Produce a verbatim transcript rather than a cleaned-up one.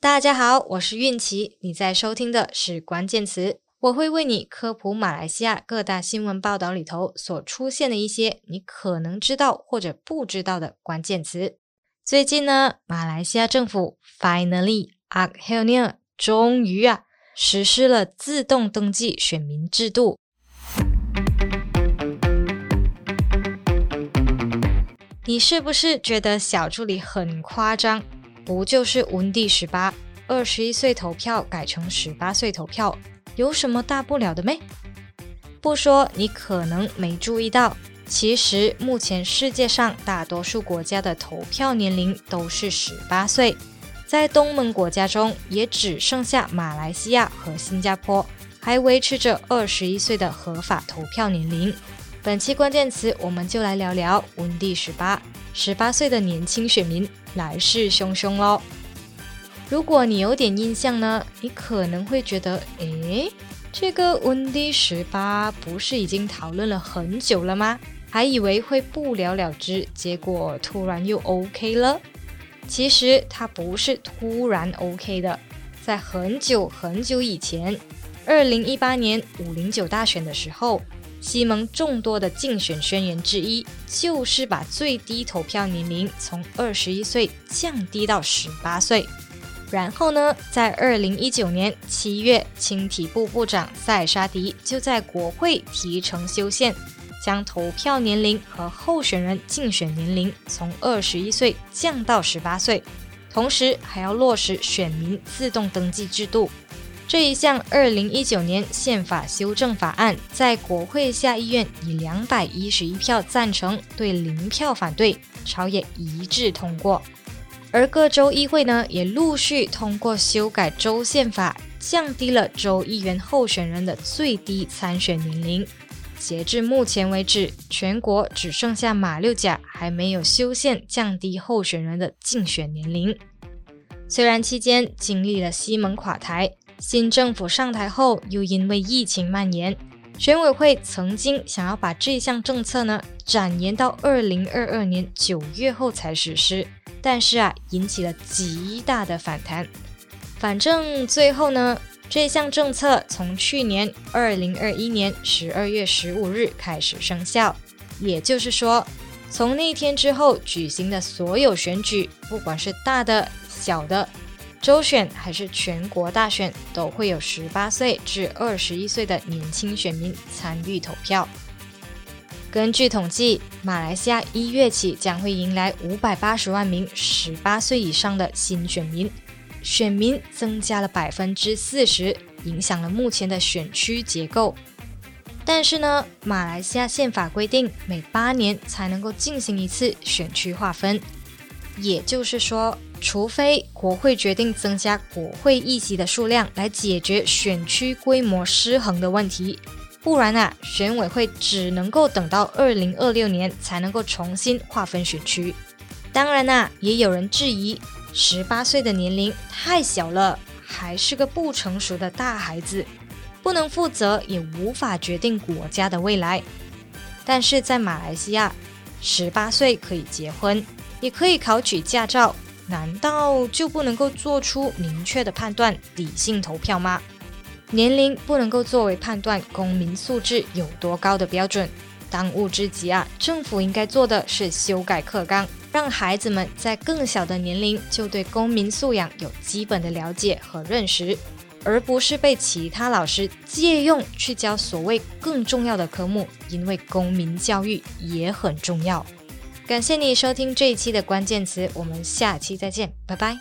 大家好，我是韵琪，你在收听的是关键词，我会为你科普马来西亚各大新闻报道里头所出现的一些你可能知道或者不知道的关键词。最近呢，马来西亚政府 finally akhirnya 终于啊实施了自动登记选民制度。你是不是觉得小助理很夸张？不就是文第十八，二十一岁投票改成十八岁投票，有什么大不了的咩？不说你可能没注意到，其实目前世界上大多数国家的投票年龄都是十八岁，在东盟国家中也只剩下马来西亚和新加坡还维持着二十一岁的合法投票年龄。本期关键词，我们就来聊聊文第十八，十八岁的年轻选民来势汹汹咯。如果你有点印象呢，你可能会觉得，诶，这个文第十八不是已经讨论了很久了吗？还以为会不了了之，结果突然又 OK 了。其实它不是突然 OK 的，在很久很久以前，二零一八年五零九大选的时候，西盟众多的竞选宣言之一就是把最低投票年龄从二十一岁降低到十八岁。然后呢，在二零一九年七月，青体部部长塞沙迪就在国会提呈修宪，将投票年龄和候选人竞选年龄从二十一岁降到十八岁，同时还要落实选民自动登记制度。这一项二零一九年宪法修正法案在国会下议院以两百一十一票赞成对零票反对，朝野一致通过。而各州议会呢，也陆续通过修改州宪法，降低了州议员候选人的最低参选年龄。截至目前为止，全国只剩下马六甲还没有修宪降低候选人的竞选年龄。虽然期间经历了西盟垮台，新政府上台后又因为疫情蔓延，选委会曾经想要把这项政策呢展延到二零二二年九月后才实施，但是啊引起了极大的反弹。反正最后呢，这项政策从去年二零二一年十二月十五日开始生效，也就是说，从那天之后举行的所有选举，不管是大的、小的，州选还是全国大选，都会有十八岁至二十一岁的年轻选民参与投票。根据统计，马来西亚一月起将会迎来五百八十万名十八岁以上的新选民，选民增加了 百分之四十， 影响了目前的选区结构。但是呢，马来西亚宪法规定每八年才能够进行一次选区划分，也就是说，除非国会决定增加国会议席的数量来解决选区规模失衡的问题，不然啊，选委会只能够等到二零二六年才能够重新划分选区。当然啊，也有人质疑十八岁的年龄太小了，还是个不成熟的大孩子，不能负责也无法决定国家的未来。但是在马来西亚，十八岁可以结婚，也可以考取驾照，难道就不能够做出明确的判断，理性投票吗？年龄不能够作为判断公民素质有多高的标准。当务之急啊，政府应该做的是修改课纲，让孩子们在更小的年龄就对公民素养有基本的了解和认识，而不是被其他老师借用去教所谓更重要的科目，因为公民教育也很重要。感谢你收听这一期的关键词，我们下期再见，拜拜。